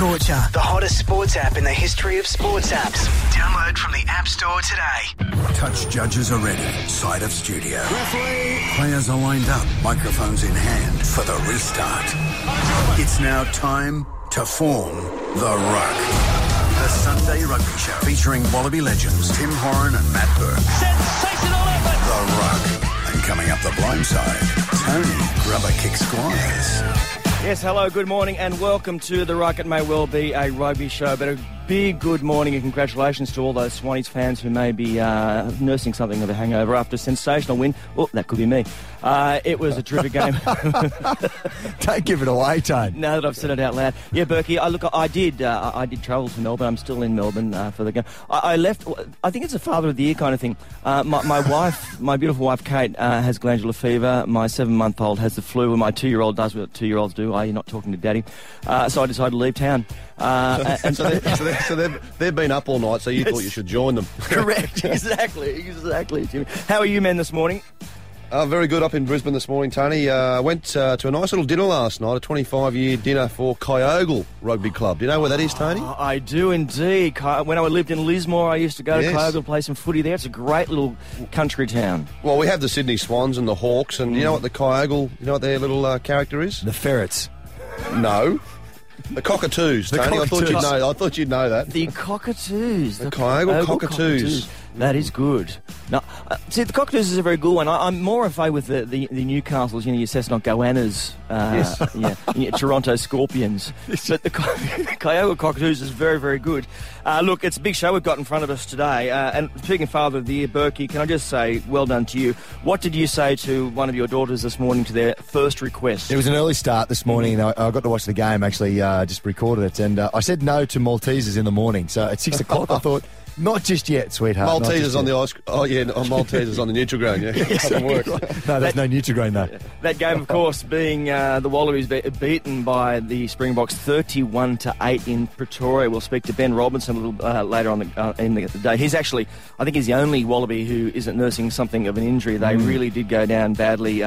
Scorcher, the hottest sports app in the history of sports apps. Download from the App Store today. Touch judges are ready. Side of studio. Referee. Players are lined up. Microphones in hand for the restart. It's now time to form the ruck. The Sunday Rugby Show featuring Wallaby legends Tim Horan and Matt Burke. Sensational effort. The ruck. And coming up the blind side, Tony Grubber Kick Squires. Yes, hello, good morning and welcome to The Ruck. It may well be a rugby show, but a big good morning and congratulations to all those Swanies fans who may be nursing something of a hangover after a sensational win. Oh, that could be me. It was a terrific game. Don't give it away, Tone. Now that I've said it out loud. Yeah, Berkey, I did travel to Melbourne. I'm still in Melbourne for the game. I left, I think it's a father of the year kind of thing. My wife, my beautiful wife, Kate, has glandular fever. My 7-month-old has the flu, and my 2-year-old does what 2-year-olds do, i.e. not talking to daddy. So I decided to leave town. So they've been up all night, so you thought you should join them. Correct, exactly, Jimmy. How are you men this morning? Very good up in Brisbane this morning, Tony. Went to a nice little dinner last night, a 25-year dinner for Kyogle Rugby Club. Do you know where that is, Tony? I do indeed. When I lived in Lismore, I used to go to Kyogle and play some footy there. It's a great little country town. Well, we have the Sydney Swans and the Hawks, and you know what the Kyogle, you know what their little character is? The ferrets. No. The Cockatoos, Tony. I thought you'd know that. The Cockatoos. The Kyogle Cockatoos. That is good. Now, see, the Cockatoos is a very good one. I'm more afraid with the Newcastles, you know, your Cessnock Goannas, your Toronto Scorpions. But the Kyogle Cockatoos is very, very good. Look, it's a big show we've got in front of us today. And speaking of Father of the Year, Berkey, can I just say well done to you. What did you say to one of your daughters this morning to their first request? It was an early start this morning, and I got to watch the game, actually, just recorded it. And I said no to Maltesers in the morning. So at 6 o'clock, I thought... Not just yet, sweetheart. Maltesers on the ice. Oh yeah, Maltesers on the neutral ground. Yeah, doesn't work. No, there's no neutral ground though. That game, of course, being the Wallabies beaten by the Springboks 31-8 in Pretoria. We'll speak to Benn Robinson a little later on in the day. He's actually, I think, he's the only Wallaby who isn't nursing something of an injury. They really did go down badly.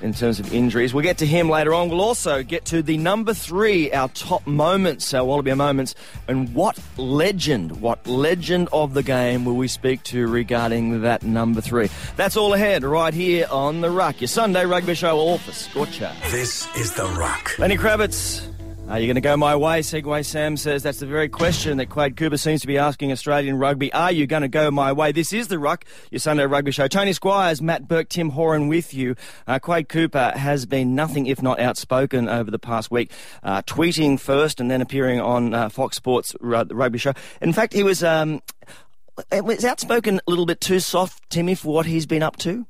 In terms of injuries. We'll get to him later on. We'll also get to the number 3, our top moments, our Wallaby moments, and what legend of the game will we speak to regarding that number 3. That's all ahead right here on The Ruck, your Sunday rugby show, all for Scorcher. This is The Ruck. Lenny Kravitz, are you going to go my way? Segway Sam says that's the very question that Quade Cooper seems to be asking Australian rugby. Are you going to go my way? This is The Ruck, your Sunday rugby show. Tony Squires, Matt Burke, Tim Horan with you. Quade Cooper has been nothing if not outspoken over the past week, tweeting first and then appearing on Fox Sports Rugby Show. In fact, he was outspoken a little bit too soft, Timmy, for what he's been up to.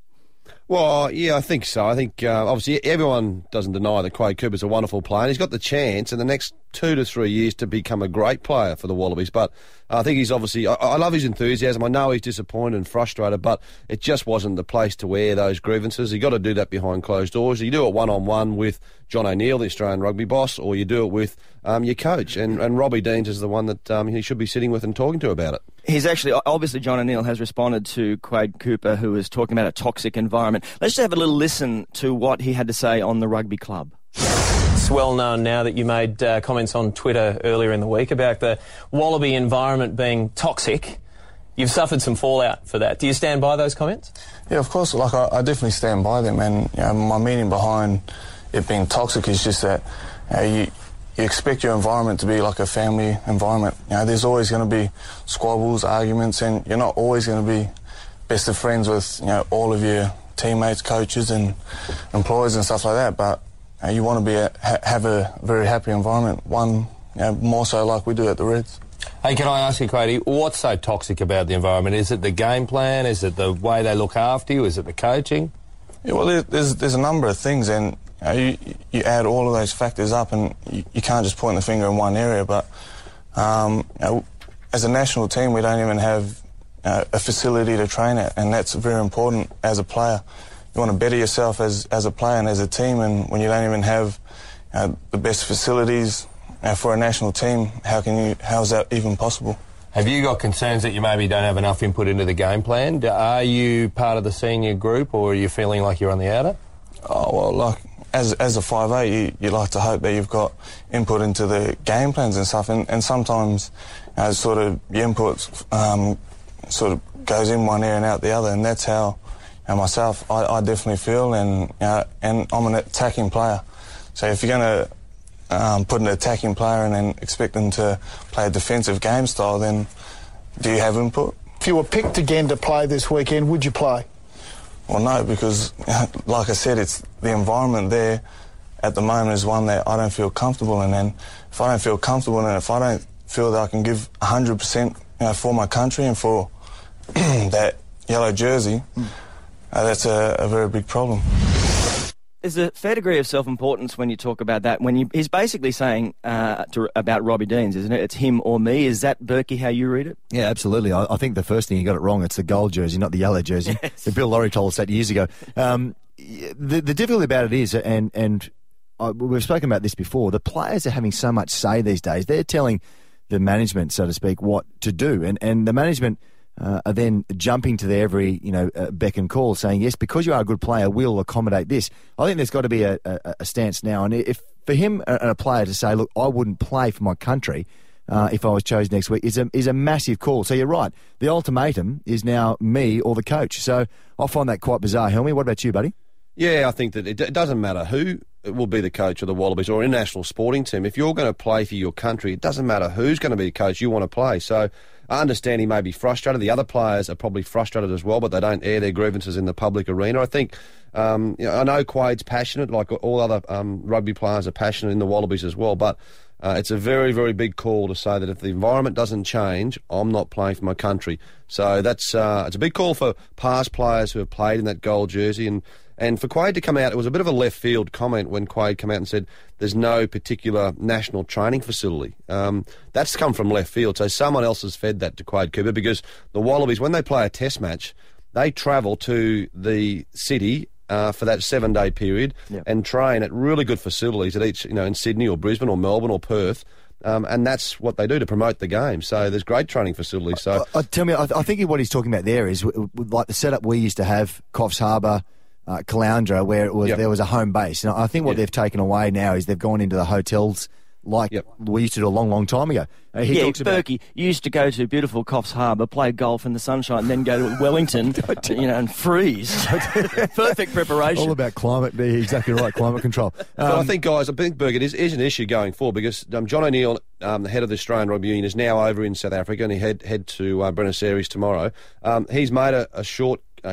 Well, yeah, I think so. I think, obviously, everyone doesn't deny that Quade Cooper's a wonderful player. And he's got the chance in the next 2 to 3 years to become a great player for the Wallabies. But I think he's obviously... I love his enthusiasm. I know he's disappointed and frustrated, but it just wasn't the place to air those grievances. You got to do that behind closed doors. You do it one-on-one with John O'Neill, the Australian rugby boss, or you do it with your coach. And Robbie Deans is the one that he should be sitting with and talking to about it. He's actually... Obviously, John O'Neill has responded to Quade Cooper, who was talking about a toxic environment. Let's just have a little listen to what he had to say on the rugby club. It's well known now that you made comments on Twitter earlier in the week about the Wallaby environment being toxic. You've suffered some fallout for that. Do you stand by those comments? Yeah, of course. Like, I definitely stand by them. And you know, my meaning behind it being toxic is just that you expect your environment to be like a family environment. You know, there's always going to be squabbles, arguments, and you're not always going to be best of friends with, you know, all of your teammates, coaches, and employees and stuff like that. But you want to be have a very happy environment, one, you know, more so like we do at the Reds. Hey, can I ask you, Quade, what's so toxic about the environment? Is it the game plan? Is it the way they look after you? Is it the coaching? Yeah, well, there's a number of things, and you know, you add all of those factors up, and you can't just point the finger in one area. But you know, as a national team, we don't even have a facility to train at, and that's very important as a player. You want to better yourself as a player and as a team, and when you don't even have the best facilities for a national team, how is that even possible? Have you got concerns that you maybe don't have enough input into the game plan? Are you part of the senior group, or are you feeling like you're on the outer? Oh, well, like as a 5'8", you like to hope that you've got input into the game plans and stuff, and sometimes sort of the input sort of goes in one ear and out the other, and that's how myself I definitely feel, and I'm an attacking player, so if you're going to put an attacking player and then expect them to play a defensive game style, then do you have input? If you were picked again to play this weekend, would you play? Well, no, because, like I said, it's the environment there at the moment is one that I don't feel comfortable in, and if I don't feel comfortable in it, if I don't feel that I can give 100%, for my country and for that yellow jersey, that's a very big problem. There's a fair degree of self-importance when you talk about that. When he's basically saying about Robbie Deans, isn't it? It's him or me. Is that, Berkey, how you read it? Yeah, absolutely. I think the first thing he got it wrong, it's the gold jersey, not the yellow jersey. Yes. Bill Laurie told us that years ago. The difficulty about it is, and we've spoken about this before, the players are having so much say these days. They're telling the management, so to speak, what to do. And the management... are then jumping to their every beck and call, saying, yes, because you are a good player, we'll accommodate this. I think there's got to be a stance now. And if for him and a player to say, look, I wouldn't play for my country if I was chosen next week, is a massive call. So you're right. The ultimatum is now me or the coach. So I find that quite bizarre. Helmy, what about you, buddy? Yeah, I think that it doesn't matter who will be the coach of the Wallabies or international sporting team. If you're going to play for your country, it doesn't matter who's going to be the coach. You want to play. So I understand he may be frustrated. The other players are probably frustrated as well, but they don't air their grievances in the public arena. I think, I know Quade's passionate, like all other rugby players are passionate in the Wallabies as well, but it's a very, very big call to say that if the environment doesn't change, I'm not playing for my country. So that's it's a big call for past players who have played in that gold jersey. And for Quade to come out, it was a bit of a left-field comment when Quade came out and said there's no particular national training facility. That's come from left field, so someone else has fed that to Quade Cooper, because the Wallabies, when they play a test match, they travel to the city for that 7-day period and train at really good facilities at each, in Sydney or Brisbane or Melbourne or Perth. And that's what they do to promote the game. So there's great training facilities. So tell me, I think what he's talking about there is like the setup we used to have, Coffs Harbour, Caloundra, where it was there was a home base, and I think what they've taken away now is they've gone into the hotels like we used to do a long time ago. Berkey used to go to beautiful Coffs Harbour, play golf in the sunshine, then go to Wellington, and freeze. Perfect preparation. All about climate. You're exactly right. Climate control. But I think, Berkey, it is an issue going forward, because John O'Neill, the head of the Australian Rugby Union, is now over in South Africa, and he head to Buenos Aires tomorrow. He's made a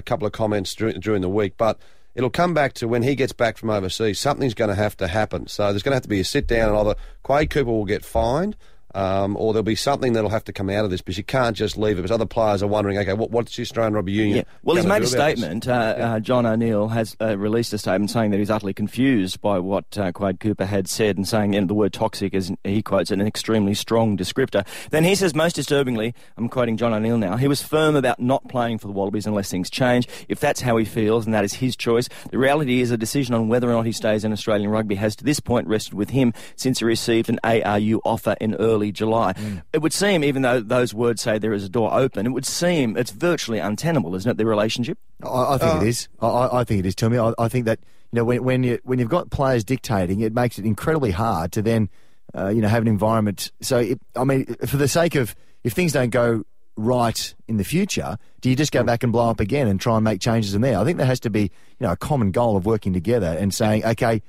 couple of comments during the week, but it'll come back to when he gets back from overseas, something's going to have to happen. So there's going to have to be a sit-down, and either Quade Cooper will get fined or there'll be something that'll have to come out of this, because you can't just leave it, because other players are wondering, okay, what's the Australian Rugby Union? Yeah. Well, he's made a statement. John O'Neill has released a statement saying that he's utterly confused by what Quade Cooper had said, and saying the word toxic is, he quotes, an extremely strong descriptor. Then he says, most disturbingly, I'm quoting John O'Neill now, he was firm about not playing for the Wallabies unless things change. If that's how he feels, and that is his choice, the reality is a decision on whether or not he stays in Australian rugby has to this point rested with him since he received an ARU offer in early July. It would seem, even though those words say there is a door open, it would seem it's virtually untenable, isn't it, the relationship? I think it is. I think it is, Tommy. I think that when you've got players dictating, it makes it incredibly hard to then have an environment. So, for the sake of, if things don't go right in the future, do you just go back and blow up again and try and make changes in there? I think there has to be a common goal of working together and saying, okay,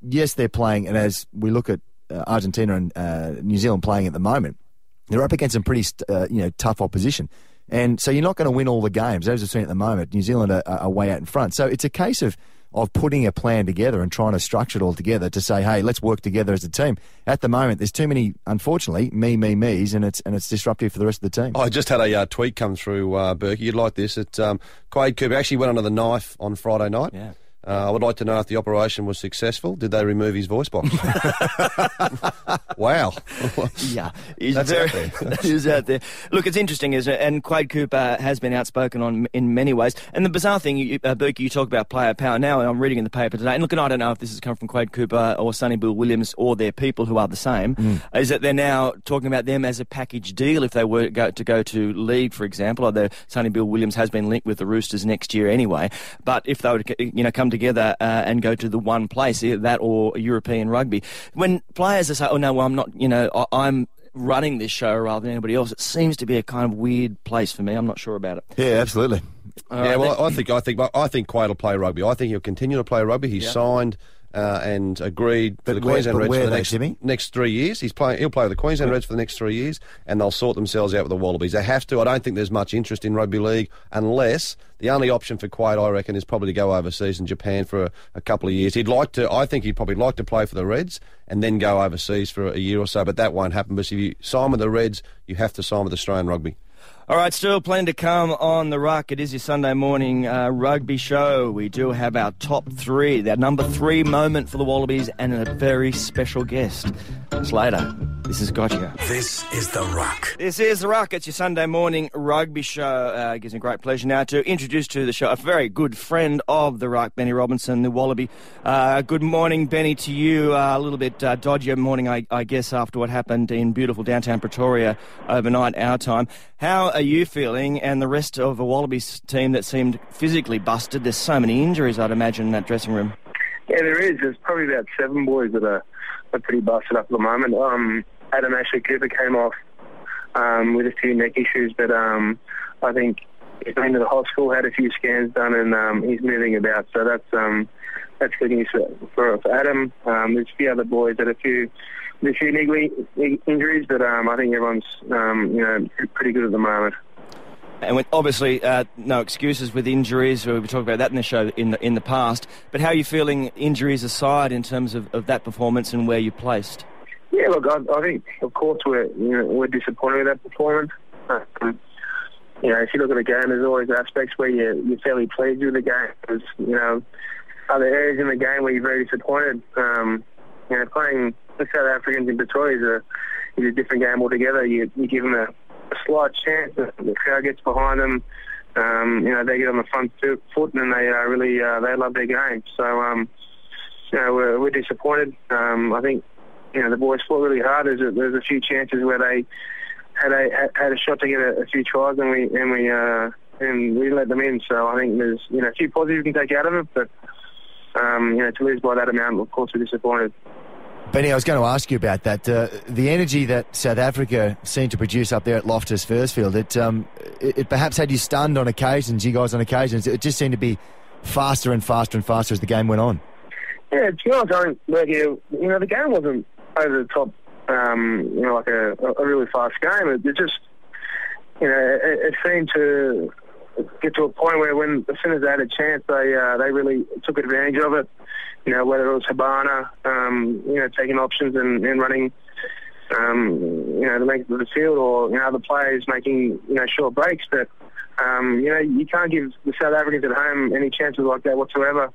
yes, they're playing, and as we look at Argentina and New Zealand playing at the moment, they're up against some pretty tough opposition, and so you're not going to win all the games. Those we've seen at the moment, New Zealand are way out in front, so it's a case of putting a plan together and trying to structure it all together to say, hey, let's work together as a team. At the moment, there's too many, unfortunately, me's, and it's disruptive for the rest of the team. I just had a tweet come through, Berkey, you'd like this. Quade Cooper actually went under the knife on Friday night. Yeah. I would like to know if the operation was successful. Did they remove his voice box? Wow. Yeah. He's out there. Look, it's interesting, isn't it? And Quade Cooper has been outspoken in many ways. And the bizarre thing, Burke, you talk about player power now, and I'm reading in the paper today, and look, and I don't know if this has come from Quade Cooper or Sonny Bill Williams or their people who are the same, is that they're now talking about them as a package deal if they were to go to league, for example, although Sonny Bill Williams has been linked with the Roosters next year anyway. But if they would, come together and go to the one place, that or European rugby, when players are saying, "Oh no, well I'm not," I'm running this show rather than anybody else. It seems to be a kind of weird place for me. I'm not sure about it. Yeah, absolutely. I think Quade will play rugby. I think he'll continue to play rugby. He's signed and agreed for the Queensland Reds for the next 3 years. He'll play with the Queensland Reds for the next 3 years, and they'll sort themselves out with the Wallabies. They have to. I don't think there's much interest in rugby league unless. The only option for Quade, I reckon, is probably to go overseas in Japan for a couple of years. I think he'd probably like to play for the Reds and then go overseas for a year or so, but that won't happen. But if you sign with the Reds, you have to sign with Australian rugby. All right, still plenty to come on the Ruck. It is your Sunday morning rugby show. We do have our top three, that number three moment for the Wallabies, and a very special guest. It's later. This is Gotcha. This is the Ruck. This is the Ruck. It's your Sunday morning rugby show. It gives me great pleasure now to introduce to the show a very good friend of the Ruck, Benn Robinson, the Wallaby. Good morning, Benny, to you. A little bit dodgy morning, I guess, after what happened in beautiful downtown Pretoria overnight our time. How are you feeling, and the rest of the Wallabies team that seemed physically busted? There's so many injuries, I'd imagine, in that dressing room. Yeah, there is. There's probably about seven boys that are pretty busted up at the moment. Adam Ashley-Cooper came off with a few neck issues, but I think he's been to the hospital, had a few scans done, and he's moving about. So that's good news for Adam. There's a few other boys that a few niggly injuries, but I think everyone's pretty good at the moment. And with, obviously, no excuses with injuries. We've talked about that in the show in the past. But how are you feeling, injuries aside, in terms of that performance and where you placed? Yeah, look, I think of course we're disappointed with that performance. If you look at the game, there's always aspects where you're fairly pleased with the game. There's other areas in the game where you're very disappointed. Playing the South Africans in Pretoria is a different game altogether. You give them a slight chance, the crowd gets behind them. They get on the front foot and they really they love their game. So we're disappointed. I think the boys fought really hard. There's a few chances where they had a shot to get a few tries and we let them in. So I think there's a few positives we can take out of it, but to lose by that amount, of course, we're disappointed. Benny, I was going to ask you about that. The energy that South Africa seemed to produce up there at Loftus Versfield, it perhaps had you stunned on occasions, you guys on occasions. It just seemed to be faster and faster and faster as the game went on. Yeah, to be honest, I think, the game wasn't over the top, like a really fast game. It just, it seemed to get to a point where as soon as they had a chance, they really took advantage of it. Whether it was Habana, taking options and running, the length of the field, or other players making short breaks. But you can't give the South Africans at home any chances like that whatsoever.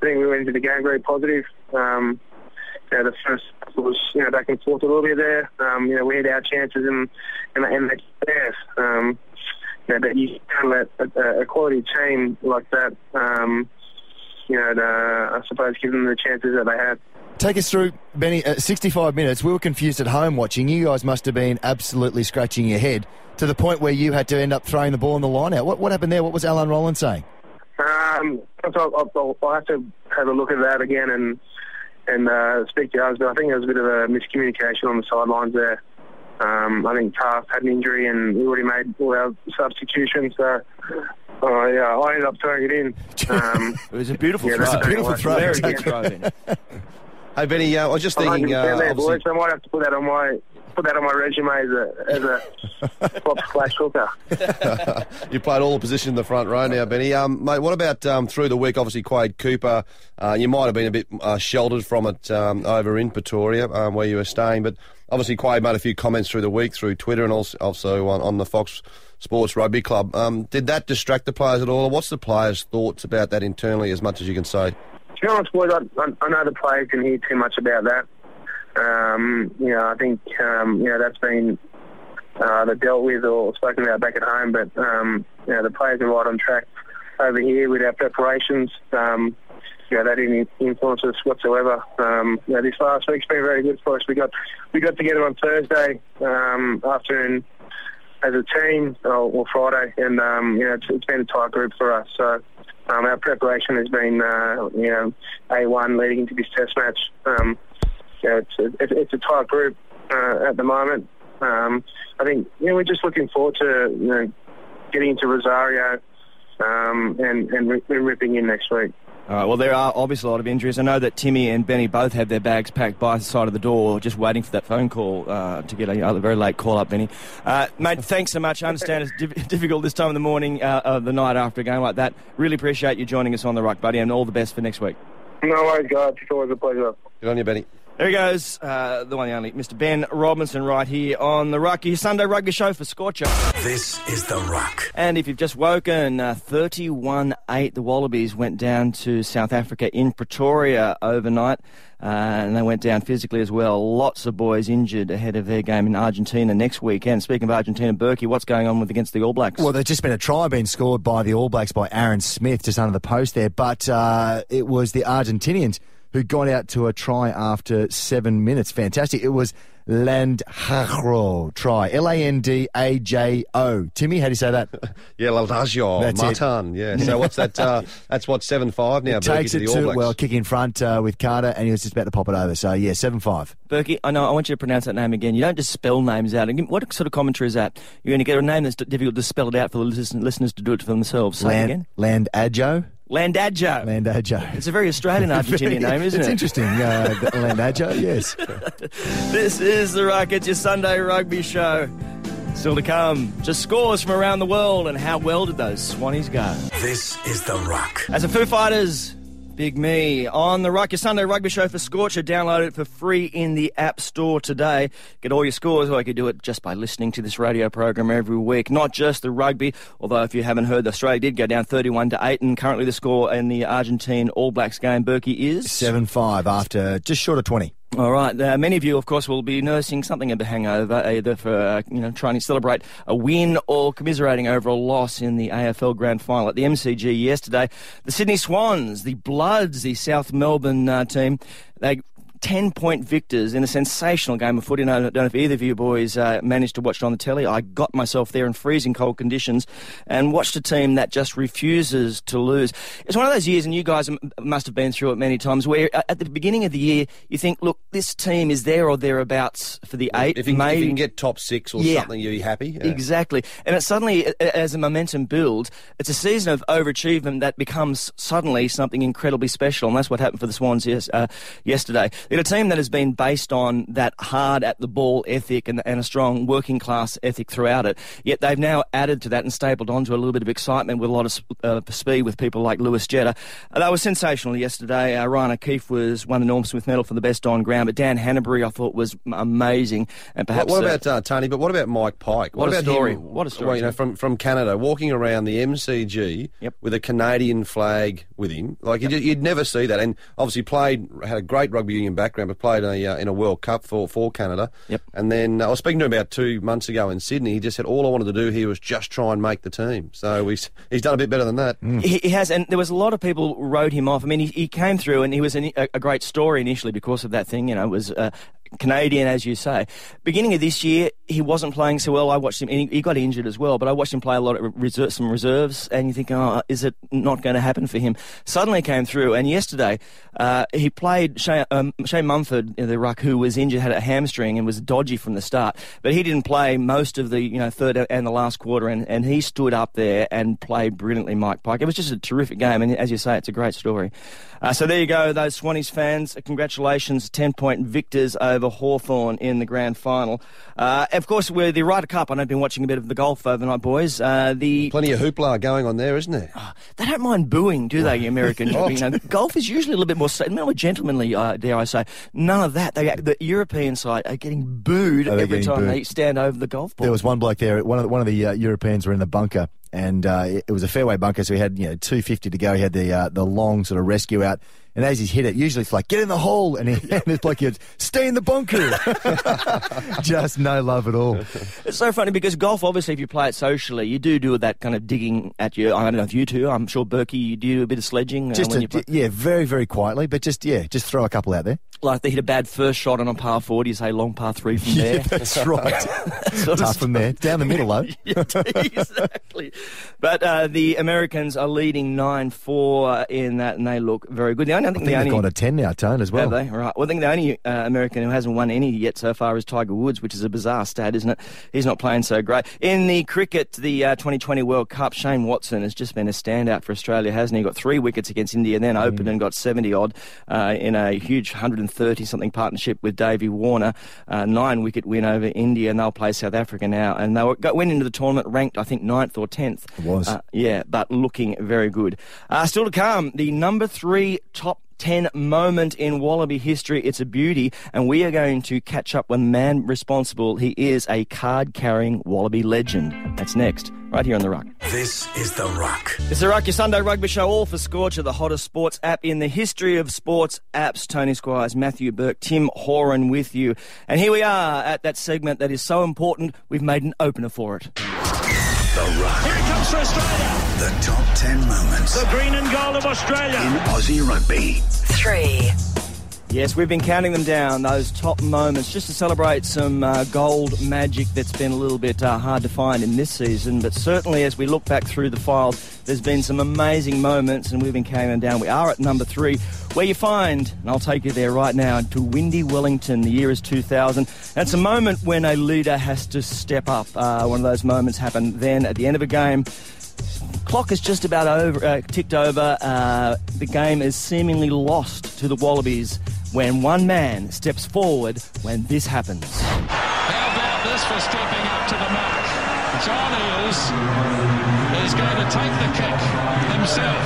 I think we went into the game very positive. The first was back and forth a little bit there. We had our chances and that's theirs. But you can't let a quality team like that, I suppose, give them the chances that they had. Take us through, Benny, 65 minutes. We were confused at home watching. You guys must have been absolutely scratching your head to the point where you had to end up throwing the ball in the line out. What happened there? What was Alan Rollins saying? I'll have to have a look at that again and speak to others, but I think there was a bit of a miscommunication on the sidelines there. I think Taft had an injury and we already made all our substitutions, so I ended up throwing it in. It was a beautiful throw. Throw. Hey, Benny, I was just thinking... boys, I might have to put that on my resume as a props/hooker. You played all the positions in the front row now, Benny. Mate, what about through the week? Obviously, Quade Cooper, you might have been a bit sheltered from it over in Pretoria where you were staying, but obviously Quade made a few comments through the week through Twitter and also on the Fox Sports Rugby Club. Did that distract the players at all? What's the players' thoughts about that internally, as much as you can say? To be honest, boys, I know the players can hear too much about that. I think that's been dealt with or spoken about back at home. But the players are right on track over here with our preparations. That didn't influence us whatsoever. This last week's been very good for us. We got together on Thursday afternoon as a team, or Friday, and it's been a tight group for us. So our preparation has been A1 leading into this test match. It's a tight group at the moment. I think we're just looking forward to getting into Rosario and ripping in next week. All right, well, there are obviously a lot of injuries. I know that Timmy and Benny both had their bags packed by the side of the door, just waiting for that phone call to get a very late call up, Benny. Mate, thanks so much. I understand it's difficult this time of the morning, the night after a game like that. Really appreciate you joining us on The Ruck, buddy, and all the best for next week. No worries, guys. It's always a pleasure. Good on you, Benny. There he goes, the one and only Mr. Benn Robinson right here on The Ruck, his Sunday rugby show for Scorcher. This is The Ruck. And if you've just woken, 31-8, the Wallabies went down to South Africa in Pretoria overnight, and they went down physically as well. Lots of boys injured ahead of their game in Argentina next weekend. Speaking of Argentina, Berkey, what's going on against the All Blacks? Well, there's just been a try being scored by the All Blacks by Aaron Smith just under the post there, but it was the Argentinians who got out to a try after 7 minutes. Fantastic. It was Landajo try. Landajo. Timmy, how do you say that? Yeah, Landajo. That's Martin. It. Yeah. So what's that? That's what, 7-5 now. It takes it to, well, kick in front with Carter, and he was just about to pop it over. So, yeah, 7-5. Berkey, I know, I want you to pronounce that name again. You don't just spell names out. What sort of commentary is that? You're going to get a name that's difficult to spell it out for the listeners to do it for themselves. Say it again. Landajo. Landajo. Landajo. It's a very Australian Argentinian name, isn't it? It's interesting. Landajo, yes. This is The Ruck. It's your Sunday rugby show. Still to come, just scores from around the world and how well did those Swannies go. This is The Ruck. As a Foo Fighters, Big Me on The Ruck, your Sunday rugby show for Scorcher. Download it for free in the App Store today. Get all your scores, or you could do it just by listening to this radio program every week. Not just the rugby, although if you haven't heard, Australia did go down 31-8, and currently the score in the Argentine All Blacks game, Berkey, is 7-5 after just short of 20. All right. Many of you, of course, will be nursing something of a hangover, either for trying to celebrate a win or commiserating over a loss in the AFL Grand Final at the MCG yesterday. The Sydney Swans, the Bloods, the South Melbourne team, they 10-point victors in a sensational game of footy. I don't know if either of you boys managed to watch it on the telly. I got myself there in freezing cold conditions and watched a team that just refuses to lose. It's one of those years, and you guys must have been through it many times, where at the beginning of the year, you think, look, this team is there or thereabouts for the 8th. If you can get top 6 or something, you'll be happy. Yeah. Exactly. And it suddenly, as the momentum builds, it's a season of overachievement that becomes suddenly something incredibly special, and that's what happened for the Swans yesterday. They're a team that has been based on that hard-at-the-ball ethic and a strong working-class ethic throughout it, yet they've now added to that and stapled onto a little bit of excitement with a lot of speed with people like Lewis Jetta. That was sensational yesterday. Ryan O'Keefe won the Norm Smith medal for the best on ground, but Dan Hanneberry, I thought, was amazing. And perhaps what about Tony, but what about Mike Pyke? What about story. Him? What a story. Well, from Canada, walking around the MCG with a Canadian flag with him. Like, you'd never see that. And obviously had a great rugby union background, but played in a World Cup for Canada. Yep. And then I was speaking to him about 2 months ago in Sydney. He just said, all I wanted to do here was just try and make the team. So he's done a bit better than that. Mm. He has, and there was a lot of people wrote him off. I mean, he came through and he was a great story initially because of that thing. It was Canadian, as you say. Beginning of this year, he wasn't playing so well. I watched him, and he got injured as well, but I watched him play a lot of some reserves, and you think, oh, is it not going to happen for him? Suddenly came through, and yesterday he played Shane Mumford, the ruck, who was injured, had a hamstring and was dodgy from the start, but he didn't play most of the third and the last quarter, and he stood up there and played brilliantly, Mike Pyke. It was just a terrific game, and as you say, it's a great story. So there you go, those Swannies fans. Congratulations, 10-point victors over Hawthorn in the grand final. Of course, we're the Ryder Cup, and I've been watching a bit of the golf overnight, boys. Plenty of hoopla going on there, isn't there? Oh, they don't mind booing, do they, the Americans? Golf is usually a little bit more gentlemanly, dare I say. None of that. The European side are getting booed every time they stand over the golf ball. There was one bloke there, one of the Europeans were in the bunker, and it was a fairway bunker, so he had 250 to go. He had the long sort of rescue out. And as he's hit it, usually it's like, get in the hole. And, and it's like, stay in the bunker. Just no love at all. It's so funny because golf, obviously, if you play it socially, you do that kind of digging at your... I don't know if you two, I'm sure, Berkey, you do a bit of sledging. Just when you play. Yeah, very, very quietly. But just throw a couple out there. Like they hit a bad first shot on a par 4, you say long par 3 from there. Yeah, that's right. Tough from there. Down the middle, though. Yeah, exactly. But the Americans are leading 9-4 in that, and they look very good. I think they've gone to 10 now, Tone, as well. Have they? Right. Well, I think the only American who hasn't won any yet so far is Tiger Woods, which is a bizarre stat, isn't it? He's not playing so great. In the cricket, the 2020 World Cup, Shane Watson has just been a standout for Australia, hasn't he? Got 3 wickets against India, and then opened and got 70-odd in a huge 130-something partnership with Davey Warner, 9-wicket win over India, and they'll play South Africa now. And they went into the tournament ranked, I think, 9th or 10th. It was. Yeah, but looking very good. Still to come, the number 3 top 10 moment in Wallaby history. It's a beauty, and we are going to catch up with the man responsible. He is a card-carrying Wallaby legend. That's next, right here on The Ruck. This is The Ruck. It's The Ruck, your Sunday rugby show, all for Scorcher, the hottest sports app in the history of sports apps. Tony Squires, Matthew Burke, Tim Horan with you. And here we are at that segment that is so important, we've made an opener for it. The Ruck. Here it comes for Australia. The top 10 moments. The green and gold of Australia. In Aussie Rugby. 3. Yes, we've been counting them down, those top moments, just to celebrate some gold magic that's been a little bit hard to find in this season. But certainly as we look back through the files, there's been some amazing moments, and we've been counting them down. We are at number 3, where you find, and I'll take you there right now, to windy Wellington. The year is 2000. That's a moment when a leader has to step up. One of those moments happened then at the end of a game. Clock is just about over, ticked over. The game is seemingly lost to the Wallabies when one man steps forward when this happens. How about this for stepping up to the mark? John Eales is going to take the kick himself.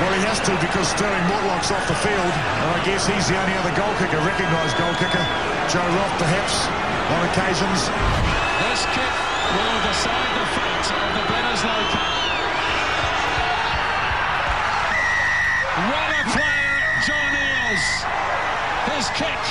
Well, he has to because Sterling Mortlock's off the field, and I guess he's the only other goal kicker, recognised goal kicker. Joe Roth, perhaps, on occasions. This kick will decide the fate of the Bledisloe Cup. What a player, John Eales. His kick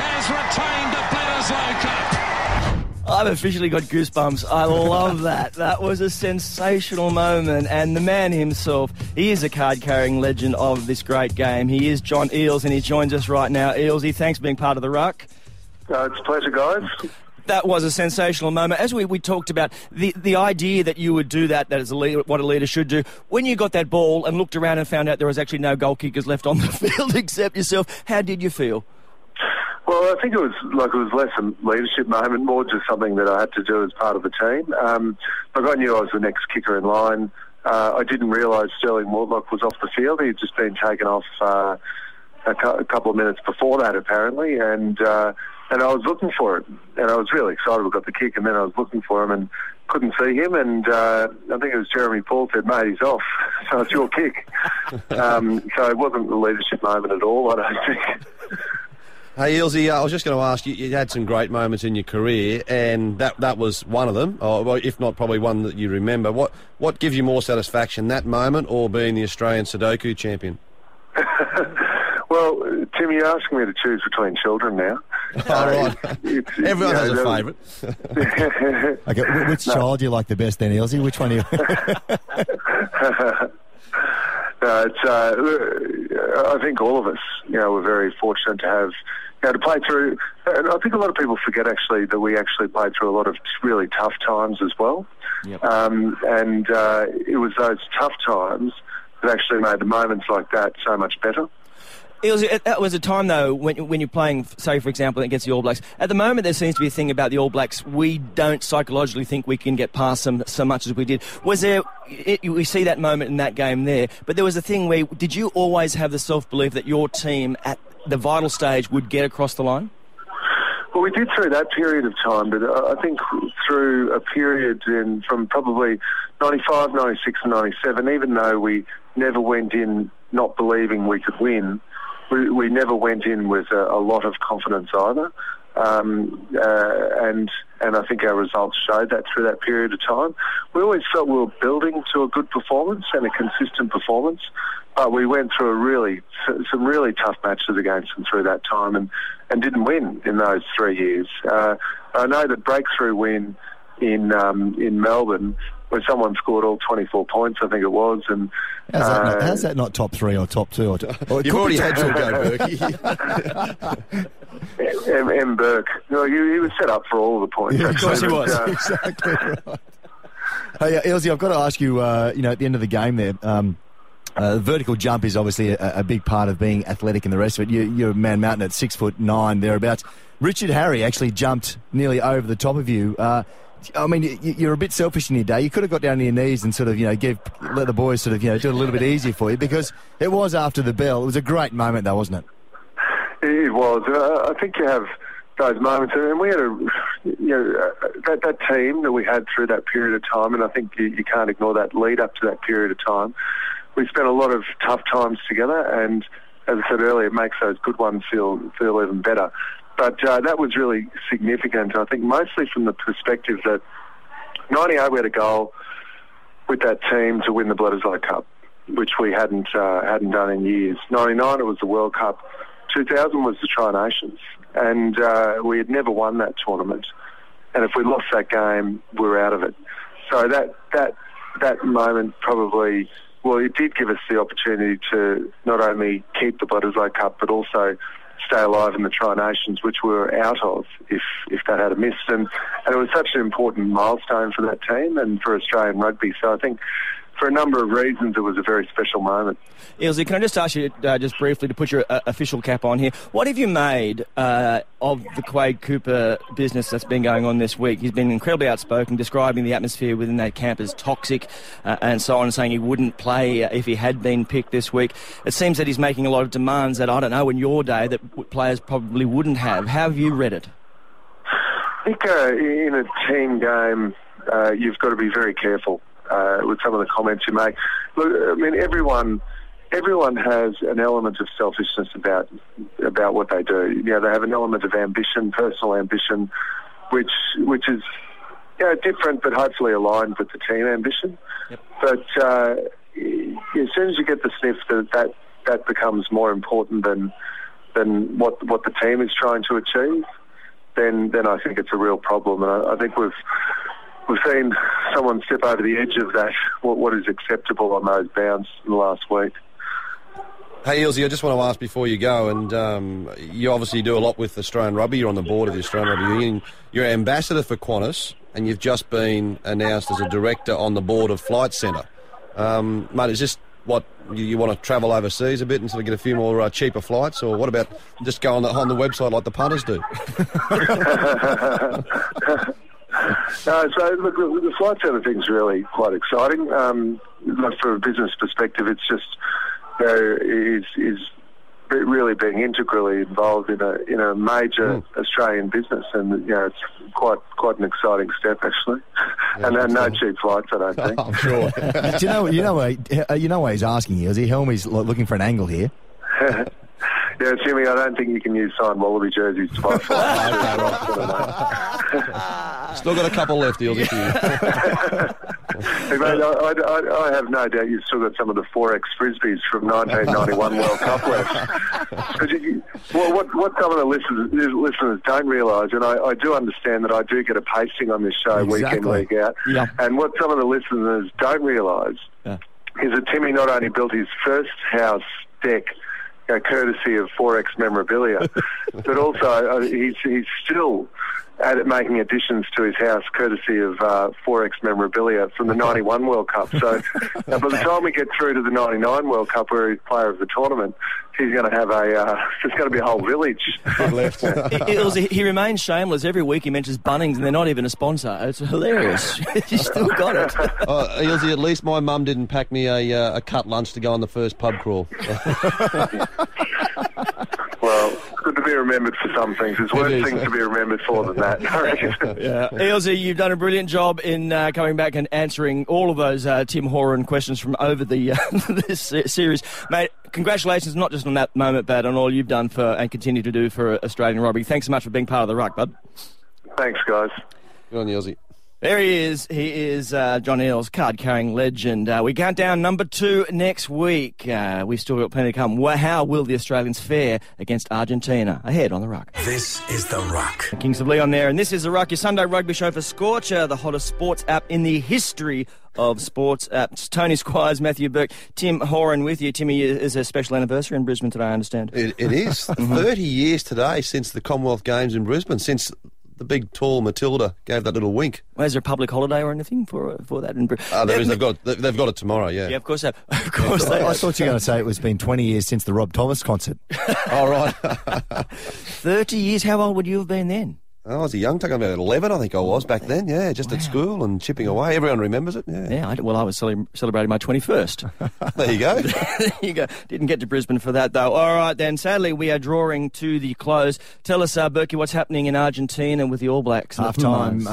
has retained the Bledisloe Cup. I've officially got goosebumps. I love that. That was a sensational moment. And the man himself, he is a card-carrying legend of this great game. He is John Eales, and he joins us right now. Ealesy, thanks for being part of The Ruck. It's a pleasure, guys. That was a sensational moment. As we talked about, the idea that you would do that is a leader, what a leader should do. When you got that ball and looked around and found out there was actually no goal kickers left on the field except yourself, how did you feel? Well, I think it was less a leadership moment, more just something that I had to do as part of the team. I knew I was the next kicker in line. I didn't realise Sterling Mortlock was off the field. He'd just been taken off a couple of minutes before that, apparently, and I was looking for it, and I was really excited. We got the kick, and then I was looking for him and couldn't see him, and I think it was Jeremy Paul said, mate, he's off, so it's your kick. So it wasn't the leadership moment at all, I don't think. Hey, Ealesy, I was just going to ask, you had some great moments in your career, and that was one of them, or if not probably one that you remember. What gives you more satisfaction, that moment or being the Australian Sudoku champion? Well, Tim, you're asking me to choose between children now. Right. Everyone has a favourite. Okay, which child do you like the best then, Ealesy? Which one do you No, I think all of us, we're very fortunate to have, to play through, and I think a lot of people forget actually that we actually played through a lot of really tough times as well. Yep. And it was those tough times that actually made the moments like that so much better. That was a time, though, when you're playing, say, for example, against the All Blacks. At the moment, there seems to be a thing about the All Blacks. We don't psychologically think we can get past them so much as we did. We see that moment in that game there, but there was a thing where, did you always have the self-belief that your team at the vital stage would get across the line? Well, we did through that period of time, but I think through a period from probably 95, 96 and 97, even though we never went in not believing we could win, we never went in with a lot of confidence either, and I think our results showed that through that period of time. We always felt we were building to a good performance and a consistent performance, We went through some really tough matches against them through that time, and didn't win in those 3 years. I know the breakthrough win in Melbourne, where someone scored all 24 points, I think it was. And how's that not top three or top two? Or you've already had your go, Burke. M. Burke. No, he was set up for all the points. Yeah, of course he was. Exactly right. Hey, Ealesy, I've got to ask you, at the end of the game there, the vertical jump is obviously a big part of being athletic and the rest of it. You're a man mountain at 6'9", thereabouts. Richard Harry actually jumped nearly over the top of you. I mean, you're a bit selfish in your day. You could have got down to your knees and sort of, let the boys sort of, do it a little bit easier for you, because it was after the bell. It was a great moment, though, wasn't it? It was. I think you have those moments, and we had that team that we had through that period of time, and I think you can't ignore that lead up to that period of time. We spent a lot of tough times together, and as I said earlier, it makes those good ones feel even better. But that was really significant, I think, mostly from the perspective that 98 we had a goal with that team to win the Bledisloe Cup, which we hadn't done in years. 99 it was the World Cup, 2000 was the Tri-Nations, and we had never won that tournament. And if we lost that game, we were out of it. So that moment probably, well, it did give us the opportunity to not only keep the Bledisloe Cup, but also stay alive in the Tri-Nations, which we were out of if that had a miss. And it was such an important milestone for that team and for Australian rugby. So I think for a number of reasons, it was a very special moment. Ealesy, can I just ask you just briefly to put your official cap on here? What have you made of the Quade Cooper business that's been going on this week? He's been incredibly outspoken, describing the atmosphere within that camp as toxic and so on, saying he wouldn't play if he had been picked this week. It seems that he's making a lot of demands that, I don't know, in your day that players probably wouldn't have. How have you read it? I think in a team game, you've got to be very careful with some of the comments you make. Look, I mean, everyone has an element of selfishness about what they do. They have an element of ambition, personal ambition, which is different, but hopefully aligned with the team ambition. Yep. But as soon as you get the sniff that becomes more important than what the team is trying to achieve, then I think it's a real problem. And I think We've seen someone step over the edge of that, what is acceptable on those bounds in the last week. Hey, Ealesy, I just want to ask before you go, and you obviously do a lot with Australian Rugby. You're on the board of the Australian Rugby Union. You're ambassador for Qantas, and you've just been announced as a director on the board of Flight Centre. Mate, is this what, you want to travel overseas a bit and sort of get a few more cheaper flights, or what about just go on the website like the punters do? No, so look, the flight centre thing's really quite exciting. From a business perspective, it's just is really being integrally involved in a major Australian business, and it's quite an exciting step actually. Yeah, and no cheap flights, I don't think. I'm sure. Do you know why he's asking you? Is he Helmy's looking for an angle here? Yeah, Jimmy, I don't think you can use signed Wallaby jerseys to buy flight. Still got a couple left, Ealesy, for you. Mate, I have no doubt you've still got some of the 4X Frisbees from 1991 World Cup left. But what some of the listeners don't realise, and I do understand that I do get a pasting on this show week in, week out, and what some of the listeners don't realise is that Timmy not only built his first house deck courtesy of 4X memorabilia, but also he's still at making additions to his house courtesy of 4X memorabilia from the 91 World Cup. So by the time we get through to the 99 World Cup, where he's player of the tournament, he's going to have there's going to be a whole village left. He remains shameless. Every week he mentions Bunnings, and they're not even a sponsor. It's hilarious. You still got it. Ealesy, at least my mum didn't pack me a cut lunch to go on the first pub crawl. Well, good to be remembered for some things. There's worse things to be remembered for than that. Ealesy, you've done a brilliant job in coming back and answering all of those Tim Horan questions from over the this series. Mate, congratulations, not just on that moment, but on all you've done for and continue to do for Australian rugby. Thanks so much for being part of the ruck, bud. Thanks, guys. Good on you, Ealesy. There he is. He is John Eales, card-carrying legend. We count down number 2 next week. We've still got plenty to come. How will the Australians fare against Argentina? Ahead on The Ruck. This is The Ruck. Kings of Leon there, and this is The Ruck, your Sunday rugby show for Scorcher, the hottest sports app in the history of sports apps. Tony Squires, Matthew Burke, Tim Horan with you. Timmy, is a special anniversary in Brisbane today, I understand. It is. 30 years today since the Commonwealth Games in Brisbane, since the big, tall Matilda gave that little wink. Well, is there a public holiday or anything for that? There is. They've got it tomorrow, yeah. Yeah, of course they have. Of course they have. I thought you were going to say it was been 20 years since the Rob Thomas concert. Oh, right. 30 years? How old would you have been then? I was a young tucker, about 11, I think I was back then, yeah, just at school and chipping away. Everyone remembers it, yeah. Yeah, I was celebrating my 21st. There you go. There you go. Didn't get to Brisbane for that, though. All right, then, sadly, we are drawing to the close. Tell us, Berkey, what's happening in Argentina with the All Blacks? Half-time,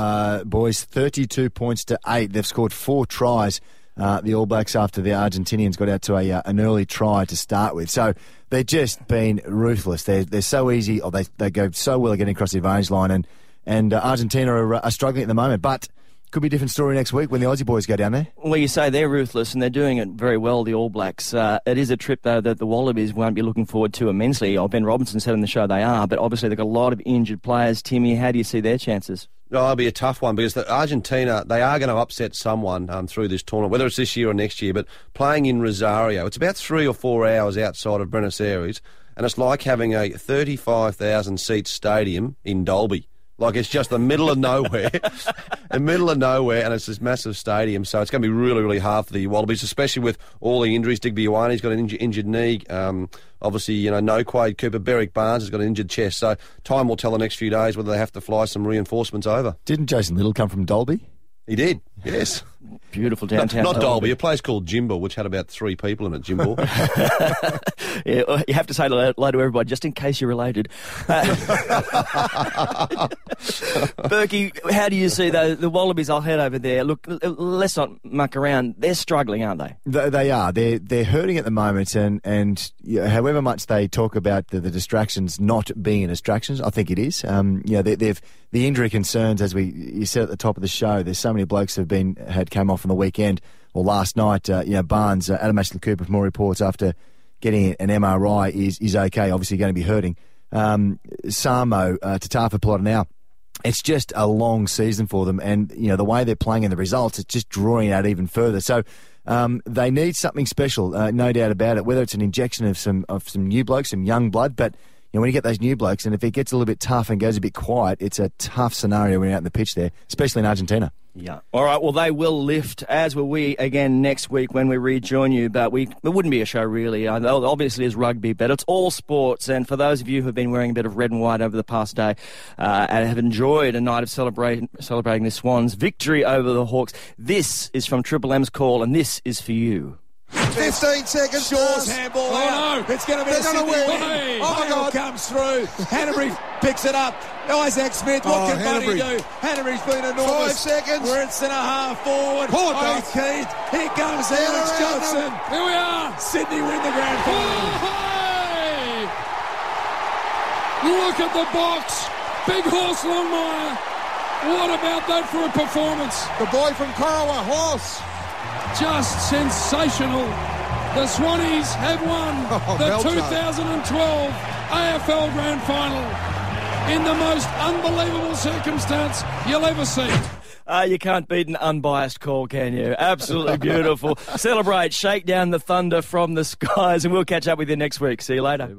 boys, 32 points to 8. They've scored 4 tries. The All Blacks after the Argentinians got out to an early try to start with. So they've just been ruthless. They're so easy, or they go so well at getting across the advantage line, and Argentina are struggling at the moment. But could be a different story next week when the Aussie boys go down there. Well, you say they're ruthless and they're doing it very well, the All Blacks. It is a trip, though, that the Wallabies won't be looking forward to immensely. Benn Robinson said on the show they are, but obviously they've got a lot of injured players. Timmy, how do you see their chances? No, it'll be a tough one because Argentina, they are going to upset someone through this tournament, whether it's this year or next year, but playing in Rosario, it's about 3 or 4 hours outside of Buenos Aires, and it's like having a 35,000-seat stadium in Dolby. Like, it's just the middle of nowhere, and it's this massive stadium, so it's going to be really, really hard for the Wallabies, especially with all the injuries. Digby Iwane's got an injured knee. Obviously, you know, no Quade Cooper. Berwick Barnes has got an injured chest, so time will tell the next few days whether they have to fly some reinforcements over. Didn't Jason Little come from Dalby? He did, yes. Beautiful downtown. Not Dalby, a place called Jimbo, which had about 3 people in it, Jimbo. Yeah, well, you have to say hello to everybody, just in case you're related. Berkey, how do you see the Wallabies? I'll head over there. Look, let's not muck around. They're struggling, aren't they? They are. They're hurting at the moment, and however much they talk about the distractions not being distractions, I think it is. They've the injury concerns, as you said at the top of the show. There's so many blokes have been had come off on the weekend or last night. Barnes, Adam Ashley-Cooper, more reports after getting an MRI is okay. Obviously, going to be hurting. Samo, Tatafa Pilota now. It's just a long season for them, and the way they're playing and the results, it's just drawing out even further. So they need something special, no doubt about it. Whether it's an injection of some new blokes, some young blood, but when you get those new blokes, and if it gets a little bit tough and goes a bit quiet, it's a tough scenario when you're out in the pitch there, especially in Argentina. Yeah. All right, well, they will lift, as will we, again next week when we rejoin you. But it wouldn't be a show, really. Obviously, it's rugby, but it's all sports. And for those of you who have been wearing a bit of red and white over the past day and have enjoyed a night of celebrating the Swans' victory over the Hawks, this is from Triple M's Call, and this is for you. 15 seconds. Shaw's handball out. No. It's going to be a Sydney win. Oh, my God. Comes through. Hanneberry picks it up. Isaac Smith, what can Buddy do? Hanneberry's been enormous. 5 seconds. We're and a half forward. Keith. Here comes Alex Johnson. Here we are. Sydney win the grand final. Hey. Look at the box. Big horse Longmire. What about that for a performance? The boy from Corowa, Horse. Just sensational. The Swannies have won the 2012 AFL Grand Final in the most unbelievable circumstance you'll ever see. You can't beat an unbiased call, can you? Absolutely beautiful. Celebrate, shake down the thunder from the skies, and we'll catch up with you next week. See you later.